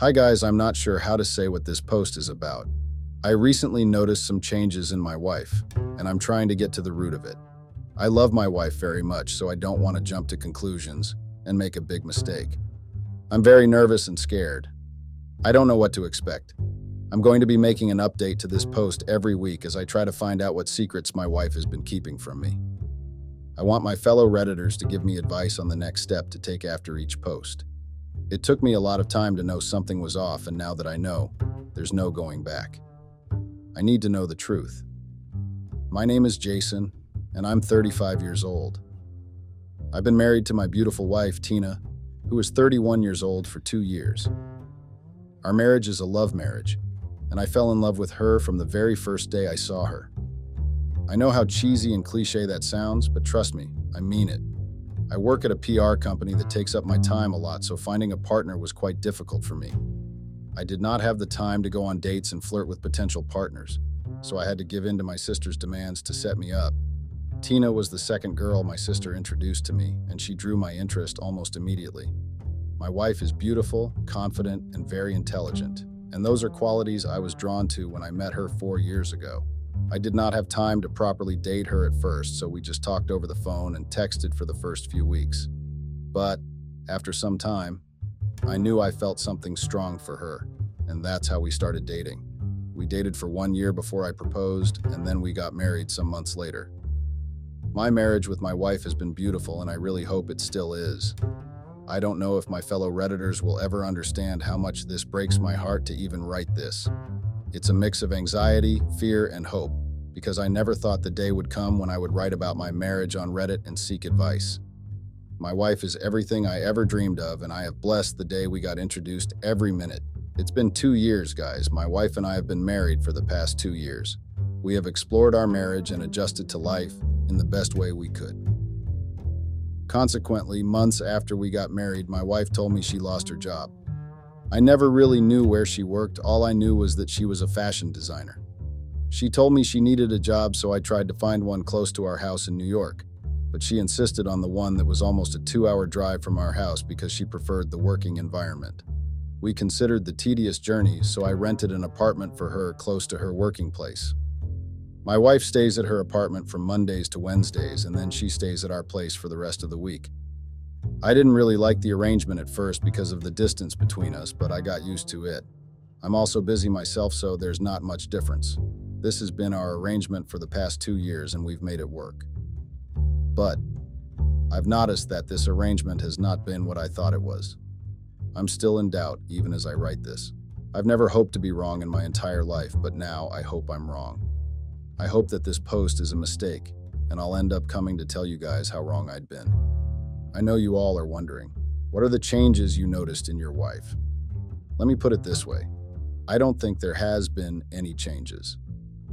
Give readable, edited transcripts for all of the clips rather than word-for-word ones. Hi guys, I'm not sure how to say what this post is about. I recently noticed some changes in my wife, and I'm trying to get to the root of it. I love my wife very much, so I don't want to jump to conclusions and make a big mistake. I'm very nervous and scared. I don't know what to expect. I'm going to be making an update to this post every week as I try to find out what secrets my wife has been keeping from me. I want my fellow Redditors to give me advice on the next step to take after each post. It took me a lot of time to know something was off, and now that I know, there's no going back. I need to know the truth. My name is Jason, and I'm 35 years old. I've been married to my beautiful wife, Tina, who is 31 years old, for 2 years. Our marriage is a love marriage, and I fell in love with her from the very first day I saw her. I know how cheesy and cliche that sounds, but trust me, I mean it. I work at a PR company that takes up my time a lot, so finding a partner was quite difficult for me. I did not have the time to go on dates and flirt with potential partners, so I had to give in to my sister's demands to set me up. Tina was the second girl my sister introduced to me, and she drew my interest almost immediately. My wife is beautiful, confident, and very intelligent, and those are qualities I was drawn to when I met her 4 years ago. I did not have time to properly date her at first, so we just talked over the phone and texted for the first few weeks. But after some time, I knew I felt something strong for her, and that's how we started dating. We dated for 1 year before I proposed, and then we got married some months later. My marriage with my wife has been beautiful, and I really hope it still is. I don't know if my fellow Redditors will ever understand how much this breaks my heart to even write this. It's a mix of anxiety, fear, and hope, because I never thought the day would come when I would write about my marriage on Reddit and seek advice. My wife is everything I ever dreamed of, and I have blessed the day we got introduced every minute. It's been 2 years, guys. My wife and I have been married for the past 2 years. We have explored our marriage and adjusted to life in the best way we could. Consequently, months after we got married, my wife told me she lost her job. I never really knew where she worked. All I knew was that she was a fashion designer. She told me she needed a job, so I tried to find one close to our house in New York. But she insisted on the one that was almost a 2-hour drive from our house because she preferred the working environment. We considered the tedious journey, so I rented an apartment for her close to her working place. My wife stays at her apartment from Mondays to Wednesdays, and then she stays at our place for the rest of the week. I didn't really like the arrangement at first because of the distance between us, but I got used to it. I'm also busy myself, so there's not much difference. This has been our arrangement for the past 2 years, and we've made it work. But I've noticed that this arrangement has not been what I thought it was. I'm still in doubt, even as I write this. I've never hoped to be wrong in my entire life, but now I hope I'm wrong. I hope that this post is a mistake, and I'll end up coming to tell you guys how wrong I'd been. I know you all are wondering, what are the changes you noticed in your wife? Let me put it this way. I don't think there has been any changes.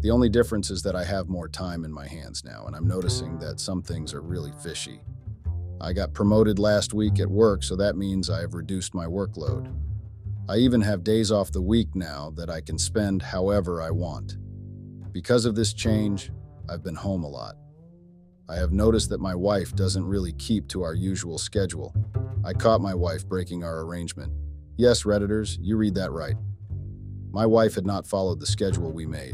The only difference is that I have more time in my hands now, and I'm noticing that some things are really fishy. I got promoted last week at work, so that means I have reduced my workload. I even have days off the week now that I can spend however I want. Because of this change, I've been home a lot. I have noticed that my wife doesn't really keep to our usual schedule. I caught my wife breaking our arrangement. Yes, Redditors, you read that right. My wife had not followed the schedule we made.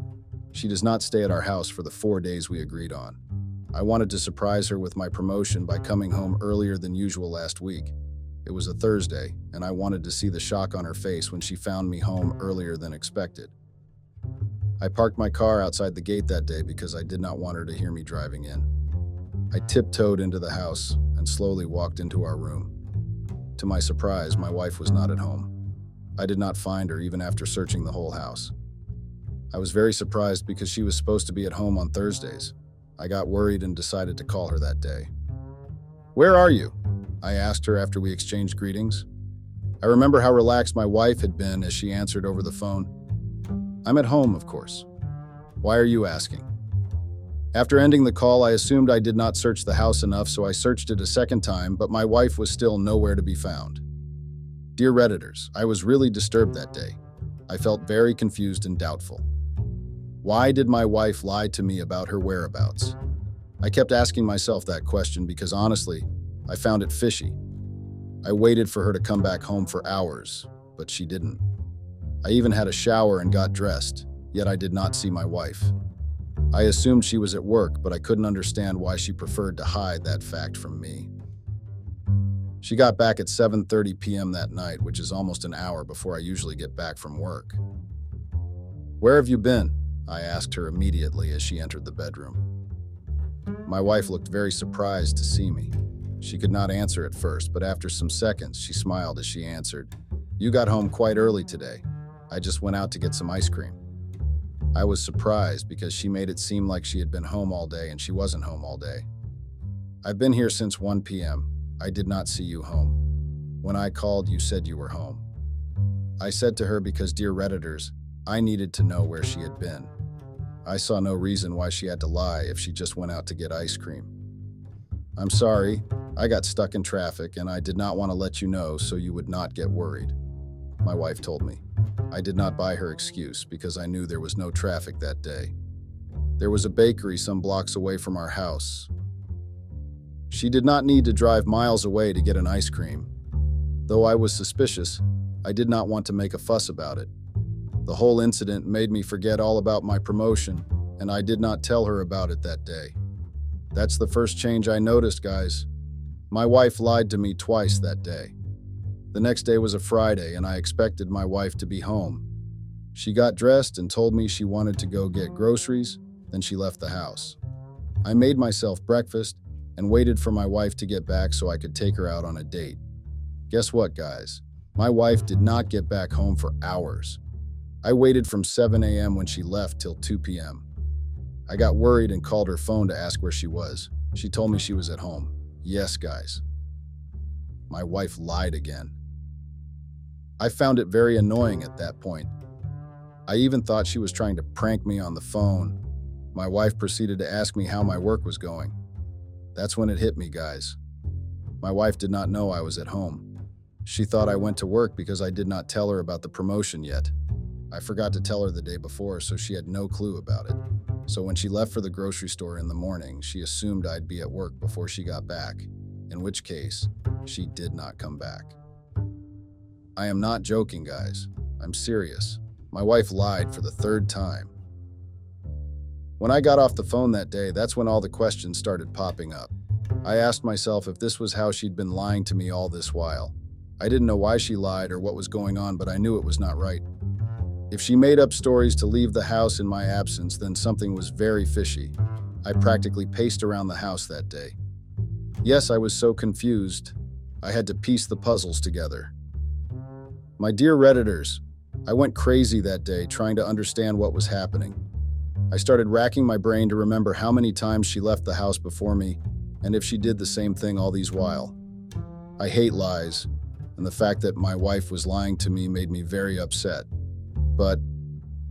She does not stay at our house for the 4 days we agreed on. I wanted to surprise her with my promotion by coming home earlier than usual last week. It was a Thursday, and I wanted to see the shock on her face when she found me home earlier than expected. I parked my car outside the gate that day because I did not want her to hear me driving in. I tiptoed into the house and slowly walked into our room. To my surprise, my wife was not at home. I did not find her even after searching the whole house. I was very surprised because she was supposed to be at home on Thursdays. I got worried and decided to call her that day. "Where are you?" I asked her after we exchanged greetings. I remember how relaxed my wife had been as she answered over the phone. "I'm at home, of course. Why are you asking?" After ending the call, I assumed I did not search the house enough, so I searched it a second time, but my wife was still nowhere to be found. Dear Redditors, I was really disturbed that day. I felt very confused and doubtful. Why did my wife lie to me about her whereabouts? I kept asking myself that question because honestly, I found it fishy. I waited for her to come back home for hours, but she didn't. I even had a shower and got dressed, yet I did not see my wife. I assumed she was at work, but I couldn't understand why she preferred to hide that fact from me. She got back at 7:30 p.m. that night, which is almost an hour before I usually get back from work. "Where have you been?" I asked her immediately as she entered the bedroom. My wife looked very surprised to see me. She could not answer at first, but after some seconds, she smiled as she answered, "You got home quite early today. I just went out to get some ice cream." I was surprised because she made it seem like she had been home all day, and she wasn't home all day. "I've been here since 1 p.m. I did not see you home. When I called, you said you were home." I said to her because, dear Redditors, I needed to know where she had been. I saw no reason why she had to lie if she just went out to get ice cream. "I'm sorry, I got stuck in traffic and I did not want to let you know so you would not get worried," my wife told me. I did not buy her excuse because I knew there was no traffic that day. There was a bakery some blocks away from our house. She did not need to drive miles away to get an ice cream. Though I was suspicious, I did not want to make a fuss about it. The whole incident made me forget all about my promotion, and I did not tell her about it that day. That's the first change I noticed, guys. My wife lied to me twice that day. The next day was a Friday, and I expected my wife to be home. She got dressed and told me she wanted to go get groceries, then she left the house. I made myself breakfast and waited for my wife to get back so I could take her out on a date. Guess what, guys? My wife did not get back home for hours. I waited from 7 a.m. when she left till 2 p.m. I got worried and called her phone to ask where she was. She told me she was at home. Yes, guys. My wife lied again. I found it very annoying at that point. I even thought she was trying to prank me on the phone. My wife proceeded to ask me how my work was going. That's when it hit me, guys. My wife did not know I was at home. She thought I went to work because I did not tell her about the promotion yet. I forgot to tell her the day before, so she had no clue about it. So when she left for the grocery store in the morning, she assumed I'd be at work before she got back, in which case, she did not come back. I am not joking, guys. I'm serious. My wife lied for the third time. When I got off the phone that day, that's when all the questions started popping up. I asked myself if this was how she'd been lying to me all this while. I didn't know why she lied or what was going on, but I knew it was not right. If she made up stories to leave the house in my absence, then something was very fishy. I practically paced around the house that day. Yes, I was so confused. I had to piece the puzzles together. My dear Redditors, I went crazy that day trying to understand what was happening. I started racking my brain to remember how many times she left the house before me and if she did the same thing all these while. I hate lies, and the fact that my wife was lying to me made me very upset. But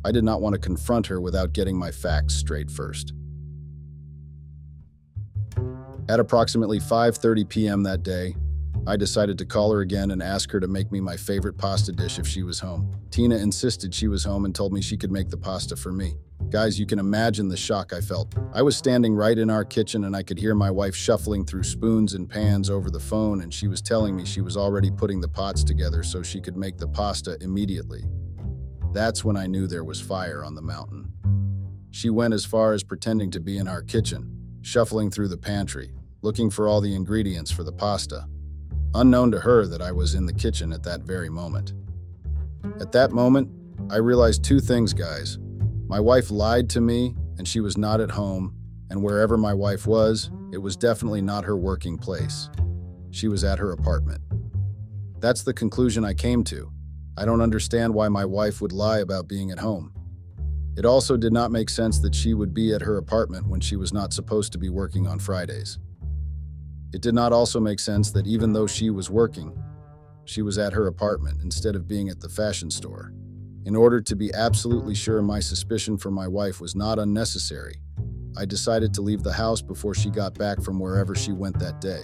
I did not want to confront her without getting my facts straight first. At approximately 5:30 p.m. that day, I decided to call her again and ask her to make me my favorite pasta dish if she was home. Tina insisted she was home and told me she could make the pasta for me. Guys, you can imagine the shock I felt. I was standing right in our kitchen and I could hear my wife shuffling through spoons and pans over the phone, and she was telling me she was already putting the pots together so she could make the pasta immediately. That's when I knew there was fire on the mountain. She went as far as pretending to be in our kitchen, shuffling through the pantry, looking for all the ingredients for the pasta, unknown to her that I was in the kitchen at that very moment. At that moment, I realized two things, guys. My wife lied to me, and she was not at home, and wherever my wife was, it was definitely not her working place. She was at her apartment. That's the conclusion I came to. I don't understand why my wife would lie about being at home. It also did not make sense that she would be at her apartment when she was not supposed to be working on Fridays. It did not also make sense that even though she was working, she was at her apartment instead of being at the fashion store. In order to be absolutely sure my suspicion for my wife was not unnecessary, I decided to leave the house before she got back from wherever she went that day.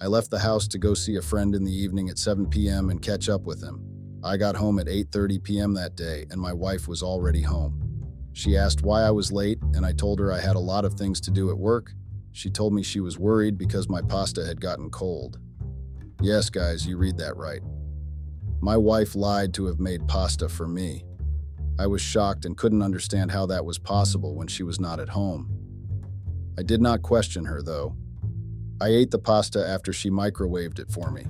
I left the house to go see a friend in the evening at 7 p.m. and catch up with him. I got home at 8:30 p.m. that day, and my wife was already home. She asked why I was late, and I told her I had a lot of things to do at work. She told me she was worried because my pasta had gotten cold. Yes, guys, you read that right. My wife lied to have made pasta for me. I was shocked and couldn't understand how that was possible when she was not at home. I did not question her, though. I ate the pasta after she microwaved it for me.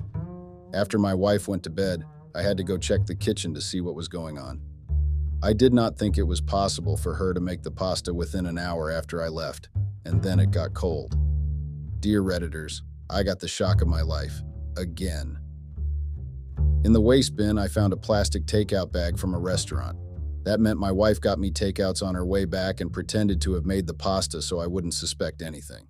After my wife went to bed, I had to go check the kitchen to see what was going on. I did not think it was possible for her to make the pasta within an hour after I left, and then it got cold. Dear Redditors, I got the shock of my life, again. In the waste bin, I found a plastic takeout bag from a restaurant. That meant my wife got me takeouts on her way back and pretended to have made the pasta so I wouldn't suspect anything.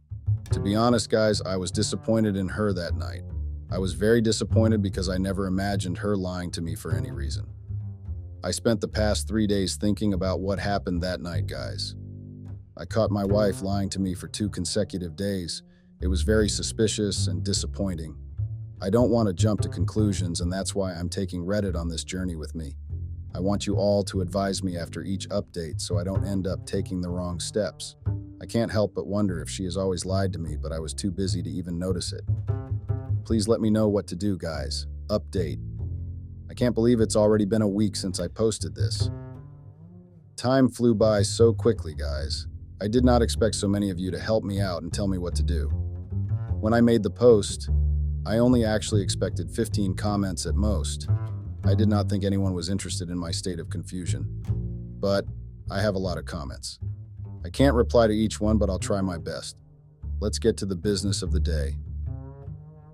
To be honest, guys, I was disappointed in her that night. I was very disappointed because I never imagined her lying to me for any reason. I spent the past 3 days thinking about what happened that night, guys. I caught my wife lying to me for 2 consecutive days. It was very suspicious and disappointing. I don't want to jump to conclusions, and that's why I'm taking Reddit on this journey with me. I want you all to advise me after each update so I don't end up taking the wrong steps. I can't help but wonder if she has always lied to me, but I was too busy to even notice it. Please let me know what to do, guys. Update. I can't believe it's already been a week since I posted this. Time flew by so quickly, guys. I did not expect so many of you to help me out and tell me what to do. When I made the post, I only actually expected 15 comments at most. I did not think anyone was interested in my state of confusion. But I have a lot of comments. I can't reply to each one, but I'll try my best. Let's get to the business of the day.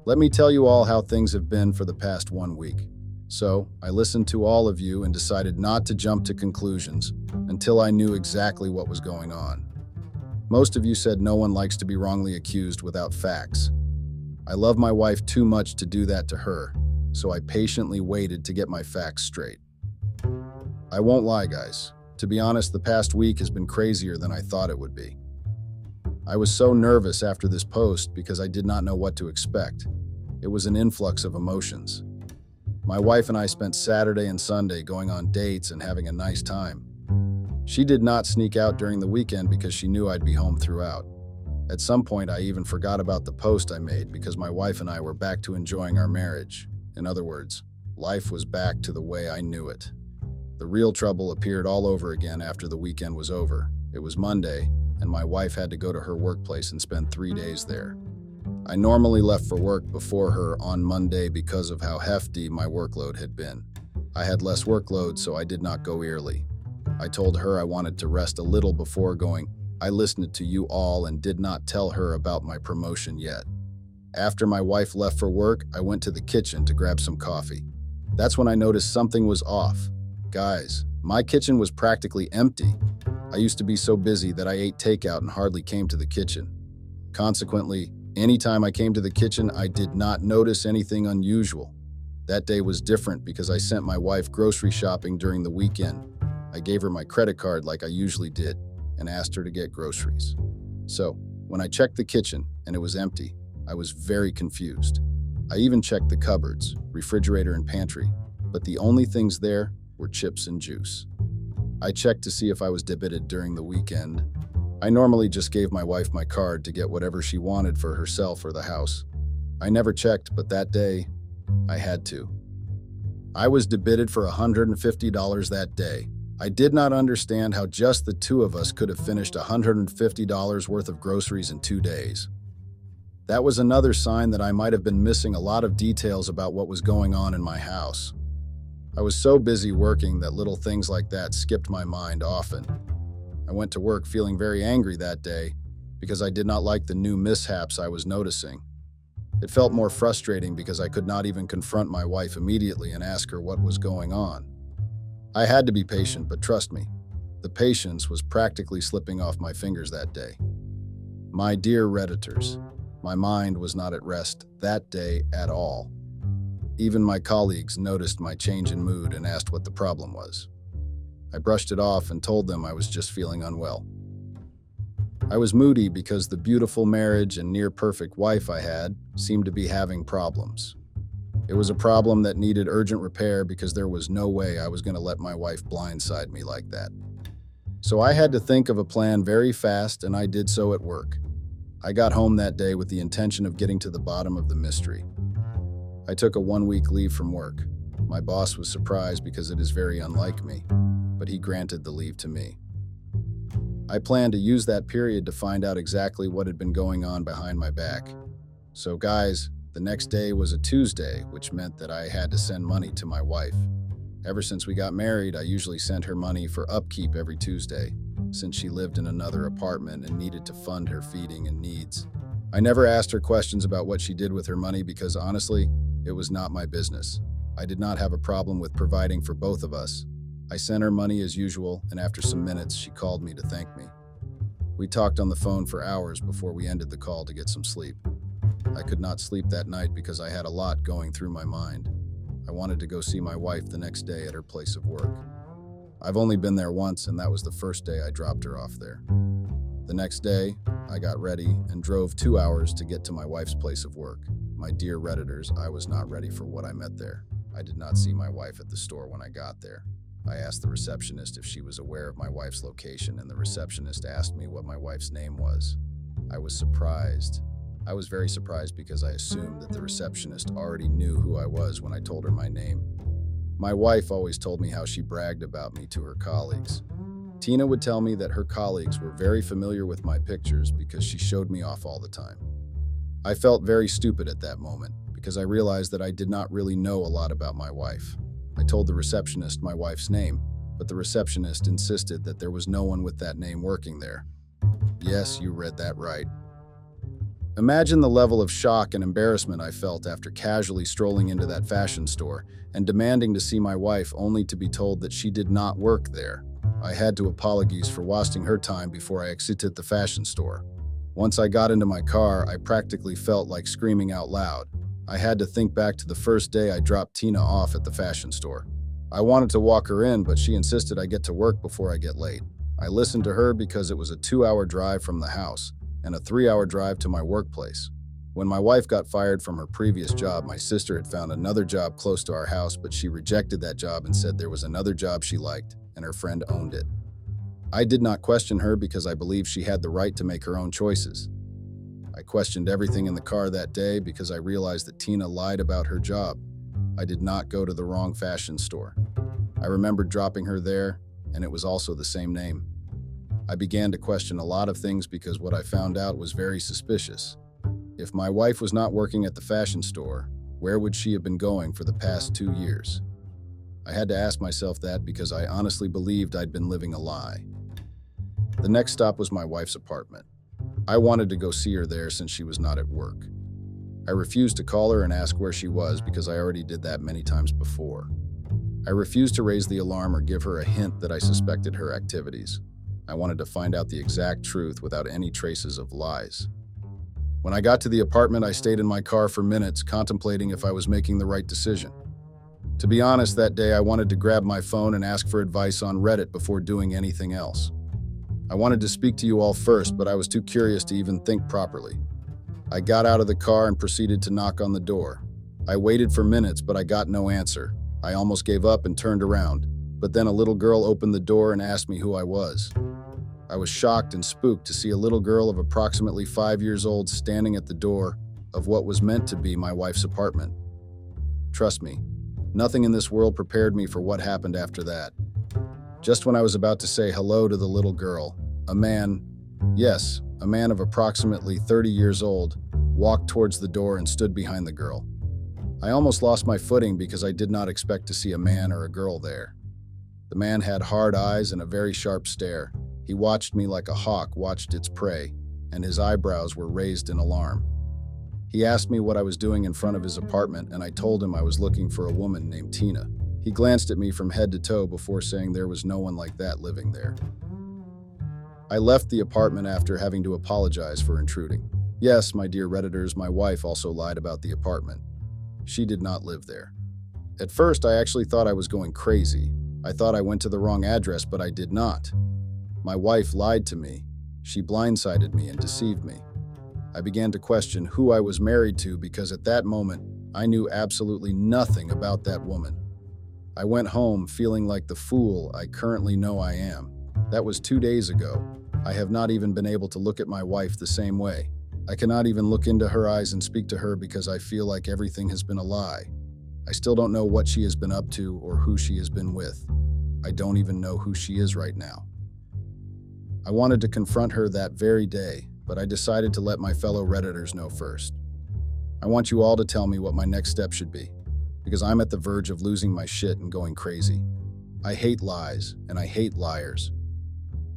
Let me tell you all how things have been for the past 1 week. So, I listened to all of you and decided not to jump to conclusions until I knew exactly what was going on. Most of you said no one likes to be wrongly accused without facts. I love my wife too much to do that to her, so I patiently waited to get my facts straight. I won't lie, guys. To be honest, the past week has been crazier than I thought it would be. I was so nervous after this post because I did not know what to expect. It was an influx of emotions. My wife and I spent Saturday and Sunday going on dates and having a nice time. She did not sneak out during the weekend because she knew I'd be home throughout. At some point, I even forgot about the post I made because my wife and I were back to enjoying our marriage. In other words, life was back to the way I knew it. The real trouble appeared all over again after the weekend was over. It was Monday, and my wife had to go to her workplace and spend 3 days there. I normally left for work before her on Monday because of how hefty my workload had been. I had less workload, so I did not go early. I told her I wanted to rest a little before going. I listened to you all and did not tell her about my promotion yet. After my wife left for work, I went to the kitchen to grab some coffee. That's when I noticed something was off. Guys, my kitchen was practically empty. I used to be so busy that I ate takeout and hardly came to the kitchen. Consequently, anytime I came to the kitchen, I did not notice anything unusual. That day was different because I sent my wife grocery shopping during the weekend. I gave her my credit card like I usually did and asked her to get groceries. So, when I checked the kitchen and it was empty, I was very confused. I even checked the cupboards, refrigerator and pantry, but the only things there were chips and juice. I checked to see if I was debited during the weekend. I normally just gave my wife my card to get whatever she wanted for herself or the house. I never checked, but that day, I had to. I was debited for $150 that day. I did not understand how just the two of us could have finished $150 worth of groceries in 2 days. That was another sign that I might have been missing a lot of details about what was going on in my house. I was so busy working that little things like that skipped my mind often. I went to work feeling very angry that day because I did not like the new mishaps I was noticing. It felt more frustrating because I could not even confront my wife immediately and ask her what was going on. I had to be patient, but trust me, the patience was practically slipping off my fingers that day. My dear Redditors, my mind was not at rest that day at all. Even my colleagues noticed my change in mood and asked what the problem was. I brushed it off and told them I was just feeling unwell. I was moody because the beautiful marriage and near-perfect wife I had seemed to be having problems. It was a problem that needed urgent repair because there was no way I was going to let my wife blindside me like that. So I had to think of a plan very fast, and I did so at work. I got home that day with the intention of getting to the bottom of the mystery. I took a one-week leave from work. My boss was surprised because it is very unlike me, but he granted the leave to me. I planned to use that period to find out exactly what had been going on behind my back. So guys, the next day was a Tuesday, which meant that I had to send money to my wife. Ever since we got married, I usually sent her money for upkeep every Tuesday, since she lived in another apartment and needed to fund her feeding and needs. I never asked her questions about what she did with her money because honestly, it was not my business. I did not have a problem with providing for both of us. I sent her money as usual, and after some minutes, she called me to thank me. We talked on the phone for hours before we ended the call to get some sleep. I could not sleep that night because I had a lot going through my mind. I wanted to go see my wife the next day at her place of work. I've only been there once, and that was the first day I dropped her off there. The next day, I got ready and drove 2 hours to get to my wife's place of work. My dear Redditors, I was not ready for what I met there. I did not see my wife at the store when I got there. I asked the receptionist if she was aware of my wife's location, and the receptionist asked me what my wife's name was. I was surprised. I was very surprised because I assumed that the receptionist already knew who I was when I told her my name. My wife always told me how she bragged about me to her colleagues. Tina would tell me that her colleagues were very familiar with my pictures because she showed me off all the time. I felt very stupid at that moment because I realized that I did not really know a lot about my wife. I told the receptionist my wife's name, but the receptionist insisted that there was no one with that name working there. Yes, you read that right. Imagine the level of shock and embarrassment I felt after casually strolling into that fashion store and demanding to see my wife only to be told that she did not work there. I had to apologize for wasting her time before I exited the fashion store. Once I got into my car, I practically felt like screaming out loud. I had to think back to the first day I dropped Tina off at the fashion store. I wanted to walk her in, but she insisted I get to work before I get late. I listened to her because it was a 2-hour drive from the house and a 3-hour drive to my workplace. When my wife got fired from her previous job, my sister had found another job close to our house, but she rejected that job and said there was another job she liked, and her friend owned it. I did not question her because I believed she had the right to make her own choices. I questioned everything in the car that day because I realized that Tina lied about her job. I did not go to the wrong fashion store. I remembered dropping her there, and it was also the same name. I began to question a lot of things because what I found out was very suspicious. If my wife was not working at the fashion store, where would she have been going for the past 2 years? I had to ask myself that because I honestly believed I'd been living a lie. The next stop was my wife's apartment. I wanted to go see her there since she was not at work. I refused to call her and ask where she was because I already did that many times before. I refused to raise the alarm or give her a hint that I suspected her activities. I wanted to find out the exact truth without any traces of lies. When I got to the apartment, I stayed in my car for minutes, contemplating if I was making the right decision. To be honest, that day I wanted to grab my phone and ask for advice on Reddit before doing anything else. I wanted to speak to you all first, but I was too curious to even think properly. I got out of the car and proceeded to knock on the door. I waited for minutes, but I got no answer. I almost gave up and turned around, but then a little girl opened the door and asked me who I was. I was shocked and spooked to see a little girl of approximately 5 years old standing at the door of what was meant to be my wife's apartment. Trust me, nothing in this world prepared me for what happened after that. Just when I was about to say hello to the little girl, a man of approximately 30 years old, walked towards the door and stood behind the girl. I almost lost my footing because I did not expect to see a man or a girl there. The man had hard eyes and a very sharp stare. He watched me like a hawk watched its prey, and his eyebrows were raised in alarm. He asked me what I was doing in front of his apartment, and I told him I was looking for a woman named Tina. He glanced at me from head to toe before saying there was no one like that living there. I left the apartment after having to apologize for intruding. Yes, my dear Redditors, my wife also lied about the apartment. She did not live there. At first, I actually thought I was going crazy. I thought I went to the wrong address, but I did not. My wife lied to me. She blindsided me and deceived me. I began to question who I was married to because at that moment, I knew absolutely nothing about that woman. I went home feeling like the fool I currently know I am. That was 2 days ago. I have not even been able to look at my wife the same way. I cannot even look into her eyes and speak to her because I feel like everything has been a lie. I still don't know what she has been up to or who she has been with. I don't even know who she is right now. I wanted to confront her that very day, but I decided to let my fellow Redditors know first. I want you all to tell me what my next step should be, because I'm at the verge of losing my shit and going crazy. I hate lies, and I hate liars.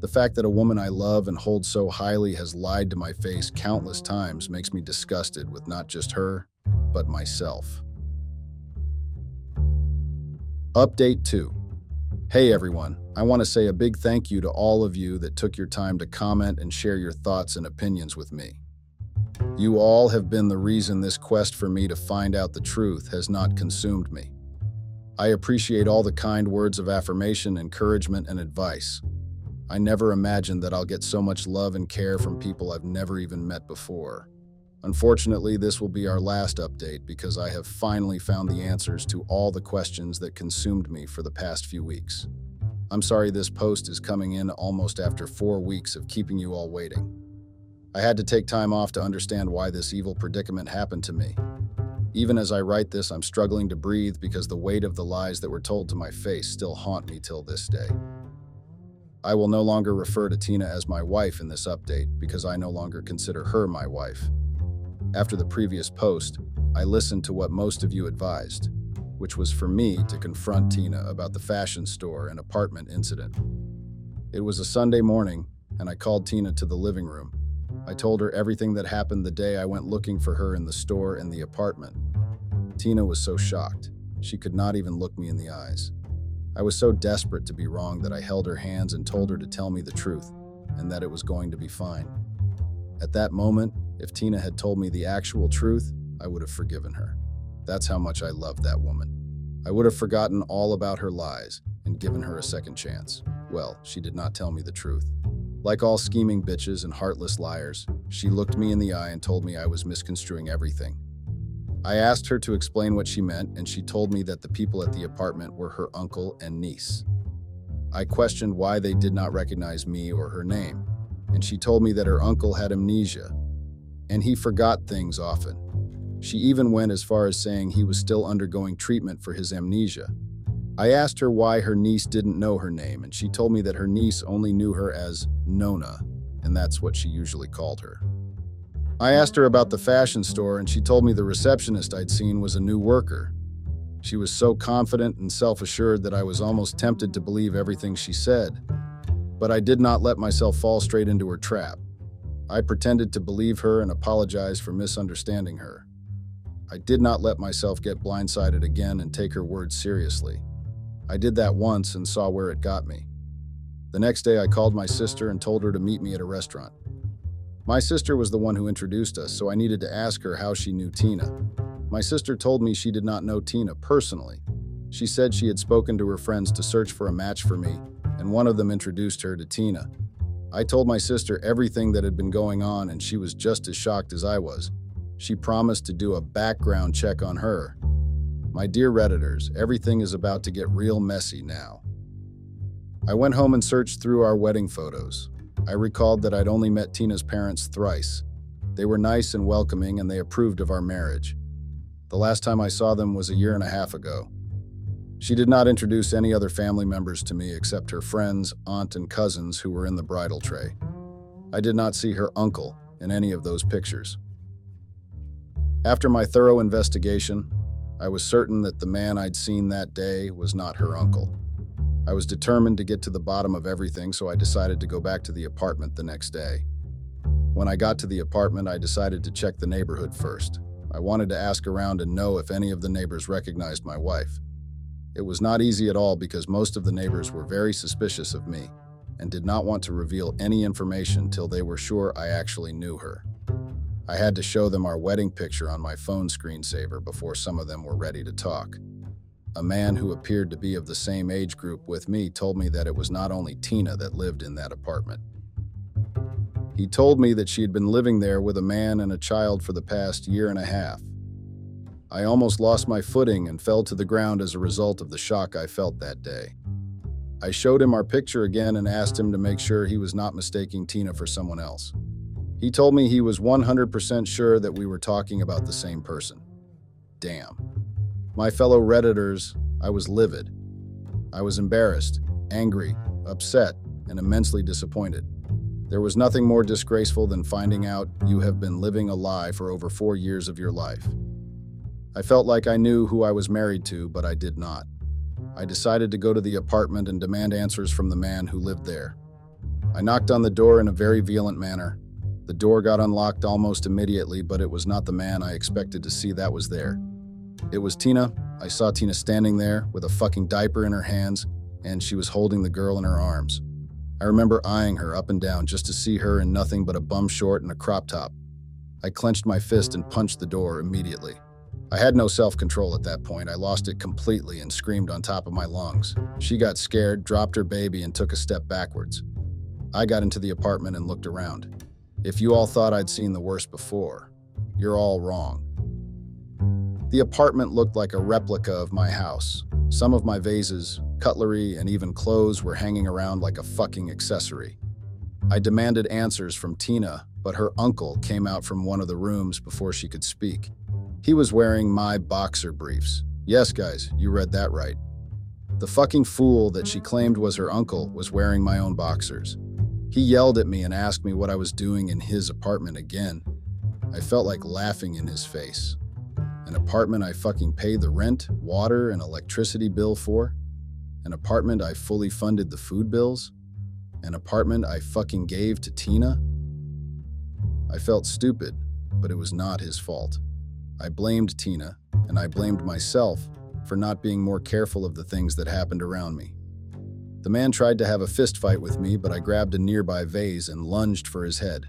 The fact that a woman I love and hold so highly has lied to my face countless times makes me disgusted with not just her, but myself. Update 2. Hey everyone, I want to say a big thank you to all of you that took your time to comment and share your thoughts and opinions with me. You all have been the reason this quest for me to find out the truth has not consumed me. I appreciate all the kind words of affirmation, encouragement, and advice. I never imagined that I'll get so much love and care from people I've never even met before. Unfortunately, this will be our last update because I have finally found the answers to all the questions that consumed me for the past few weeks. I'm sorry this post is coming in almost after 4 weeks of keeping you all waiting. I had to take time off to understand why this evil predicament happened to me. Even as I write this, I'm struggling to breathe because the weight of the lies that were told to my face still haunt me till this day. I will no longer refer to Tina as my wife in this update because I no longer consider her my wife. After the previous post, I listened to what most of you advised, which was for me to confront Tina about the fashion store and apartment incident. It was a Sunday morning, and I called Tina to the living room. I told her everything that happened the day I went looking for her in the store and the apartment. Tina was so shocked, she could not even look me in the eyes. I was so desperate to be wrong that I held her hands and told her to tell me the truth, and that it was going to be fine. At that moment, if Tina had told me the actual truth, I would have forgiven her. That's how much I loved that woman. I would have forgotten all about her lies and given her a second chance. Well, she did not tell me the truth. Like all scheming bitches and heartless liars, she looked me in the eye and told me I was misconstruing everything. I asked her to explain what she meant, and she told me that the people at the apartment were her uncle and niece. I questioned why they did not recognize me or her name, and she told me that her uncle had amnesia, and he forgot things often. She even went as far as saying he was still undergoing treatment for his amnesia. I asked her why her niece didn't know her name, and she told me that her niece only knew her as Nona, and that's what she usually called her. I asked her about the fashion store, and she told me the receptionist I'd seen was a new worker. She was so confident and self-assured that I was almost tempted to believe everything she said, but I did not let myself fall straight into her trap. I pretended to believe her and apologized for misunderstanding her. I did not let myself get blindsided again and take her words seriously. I did that once and saw where it got me. The next day, I called my sister and told her to meet me at a restaurant. My sister was the one who introduced us, so I needed to ask her how she knew Tina. My sister told me she did not know Tina personally. She said she had spoken to her friends to search for a match for me, and one of them introduced her to Tina. I told my sister everything that had been going on, and she was just as shocked as I was. She promised to do a background check on her. My dear Redditors, everything is about to get real messy now. I went home and searched through our wedding photos. I recalled that I'd only met Tina's parents thrice. They were nice and welcoming, and they approved of our marriage. The last time I saw them was a year and a half ago. She did not introduce any other family members to me except her friends, aunt, and cousins who were in the bridal tray. I did not see her uncle in any of those pictures. After my thorough investigation, I was certain that the man I'd seen that day was not her uncle. I was determined to get to the bottom of everything, so I decided to go back to the apartment the next day. When I got to the apartment, I decided to check the neighborhood first. I wanted to ask around and know if any of the neighbors recognized my wife. It was not easy at all because most of the neighbors were very suspicious of me and did not want to reveal any information till they were sure I actually knew her. I had to show them our wedding picture on my phone screensaver before some of them were ready to talk. A man who appeared to be of the same age group with me told me that it was not only Tina that lived in that apartment. He told me that she had been living there with a man and a child for the past 1.5 years. I almost lost my footing and fell to the ground as a result of the shock I felt that day. I showed him our picture again and asked him to make sure he was not mistaking Tina for someone else. He told me he was 100% sure that we were talking about the same person. Damn. My fellow Redditors, I was livid. I was embarrassed, angry, upset, and immensely disappointed. There was nothing more disgraceful than finding out you have been living a lie for over 4 years of your life. I felt like I knew who I was married to, but I did not. I decided to go to the apartment and demand answers from the man who lived there. I knocked on the door in a very violent manner. The door got unlocked almost immediately, but it was not the man I expected to see that was there. It was Tina. I saw Tina standing there with a fucking diaper in her hands, and she was holding the girl in her arms. I remember eyeing her up and down just to see her in nothing but a bum short and a crop top. I clenched my fist and punched the door immediately. I had no self-control at that point. I lost it completely and screamed on top of my lungs. She got scared, dropped her baby, and took a step backwards. I got into the apartment and looked around. If you all thought I'd seen the worst before, you're all wrong. The apartment looked like a replica of my house. Some of my vases, cutlery, and even clothes were hanging around like a fucking accessory. I demanded answers from Tina, but her uncle came out from one of the rooms before she could speak. He was wearing my boxer briefs. Yes, guys, you read that right. The fucking fool that she claimed was her uncle was wearing my own boxers. He yelled at me and asked me what I was doing in his apartment again. I felt like laughing in his face. An apartment I fucking pay the rent, water, and electricity bill for? An apartment I fully funded the food bills? An apartment I fucking gave to Tina? I felt stupid, but it was not his fault. I blamed Tina, and I blamed myself for not being more careful of the things that happened around me. The man tried to have a fist fight with me, but I grabbed a nearby vase and lunged for his head.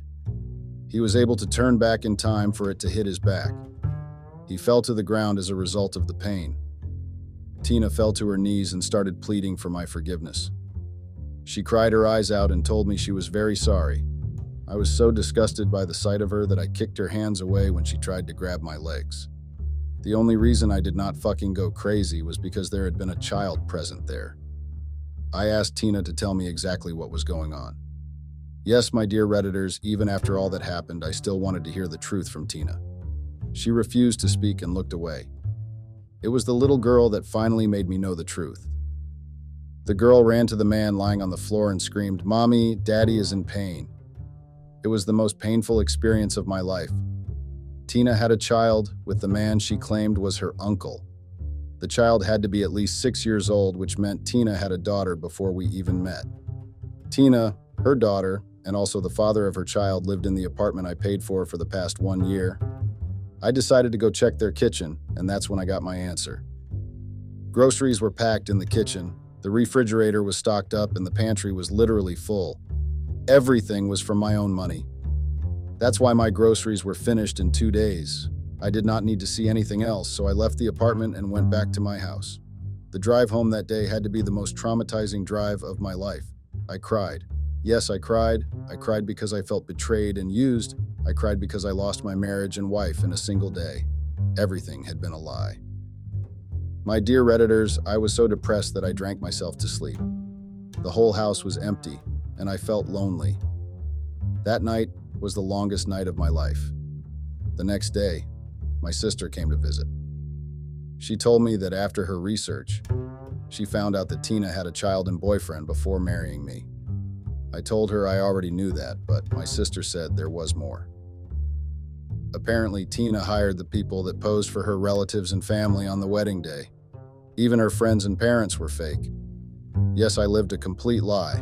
He was able to turn back in time for it to hit his back. He fell to the ground as a result of the pain. Tina fell to her knees and started pleading for my forgiveness. She cried her eyes out and told me she was very sorry. I was so disgusted by the sight of her that I kicked her hands away when she tried to grab my legs. The only reason I did not fucking go crazy was because there had been a child present there. I asked Tina to tell me exactly what was going on. Yes, my dear Redditors, even after all that happened, I still wanted to hear the truth from Tina. She refused to speak and looked away. It was the little girl that finally made me know the truth. The girl ran to the man lying on the floor and screamed, "Mommy, Daddy is in pain." It was the most painful experience of my life. Tina had a child with the man she claimed was her uncle. The child had to be at least 6 years old, which meant Tina had a daughter before we even met. Tina, her daughter, and also the father of her child lived in the apartment I paid for the past 1 year. I decided to go check their kitchen, and that's when I got my answer. Groceries were packed in the kitchen, the refrigerator was stocked up, and the pantry was literally full. Everything was from my own money. That's why my groceries were finished in 2 days. I did not need to see anything else, so I left the apartment and went back to my house. The drive home that day had to be the most traumatizing drive of my life. I cried. Yes, I cried. I cried because I felt betrayed and used. I cried because I lost my marriage and wife in a single day. Everything had been a lie. My dear Redditors, I was so depressed that I drank myself to sleep. The whole house was empty, and I felt lonely. That night was the longest night of my life. The next day, my sister came to visit. She told me that after her research, she found out that Tina had a child and boyfriend before marrying me. I told her I already knew that, but my sister said there was more. Apparently, Tina hired the people that posed for her relatives and family on the wedding day. Even her friends and parents were fake. Yes, I lived a complete lie.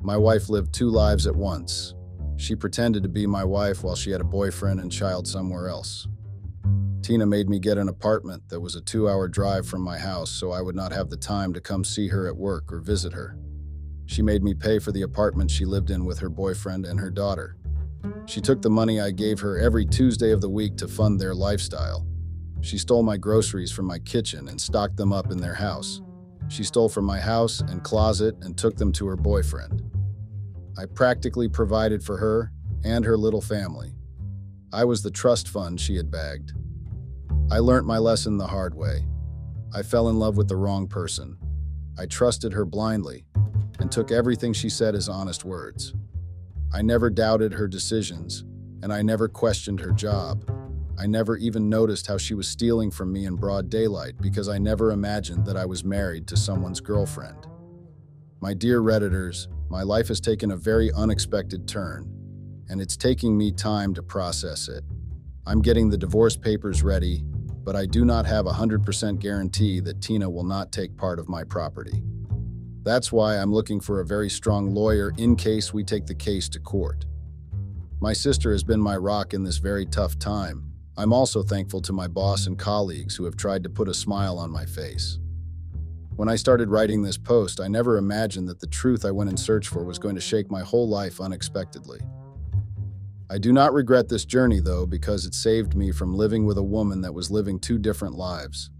My wife lived two lives at once. She pretended to be my wife while she had a boyfriend and child somewhere else. Tina made me get an apartment that was a 2-hour drive from my house so I would not have the time to come see her at work or visit her. She made me pay for the apartment she lived in with her boyfriend and her daughter. She took the money I gave her every Tuesday of the week to fund their lifestyle. She stole my groceries from my kitchen and stocked them up in their house. She stole from my house and closet and took them to her boyfriend. I practically provided for her and her little family. I was the trust fund she had bagged. I learnt my lesson the hard way. I fell in love with the wrong person. I trusted her blindly and took everything she said as honest words. I never doubted her decisions, and I never questioned her job. I never even noticed how she was stealing from me in broad daylight because I never imagined that I was married to someone's girlfriend. My dear Redditors, my life has taken a very unexpected turn, and it's taking me time to process it. I'm getting the divorce papers ready, but I do not have a 100% guarantee that Tina will not take part of my property. That's why I'm looking for a very strong lawyer in case we take the case to court. My sister has been my rock in this very tough time. I'm also thankful to my boss and colleagues who have tried to put a smile on my face. When I started writing this post, I never imagined that the truth I went in search for was going to shake my whole life unexpectedly. I do not regret this journey, though, because it saved me from living with a woman that was living two different lives.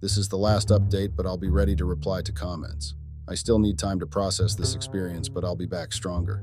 This is the last update, but I'll be ready to reply to comments. I still need time to process this experience, but I'll be back stronger.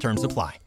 Terms apply.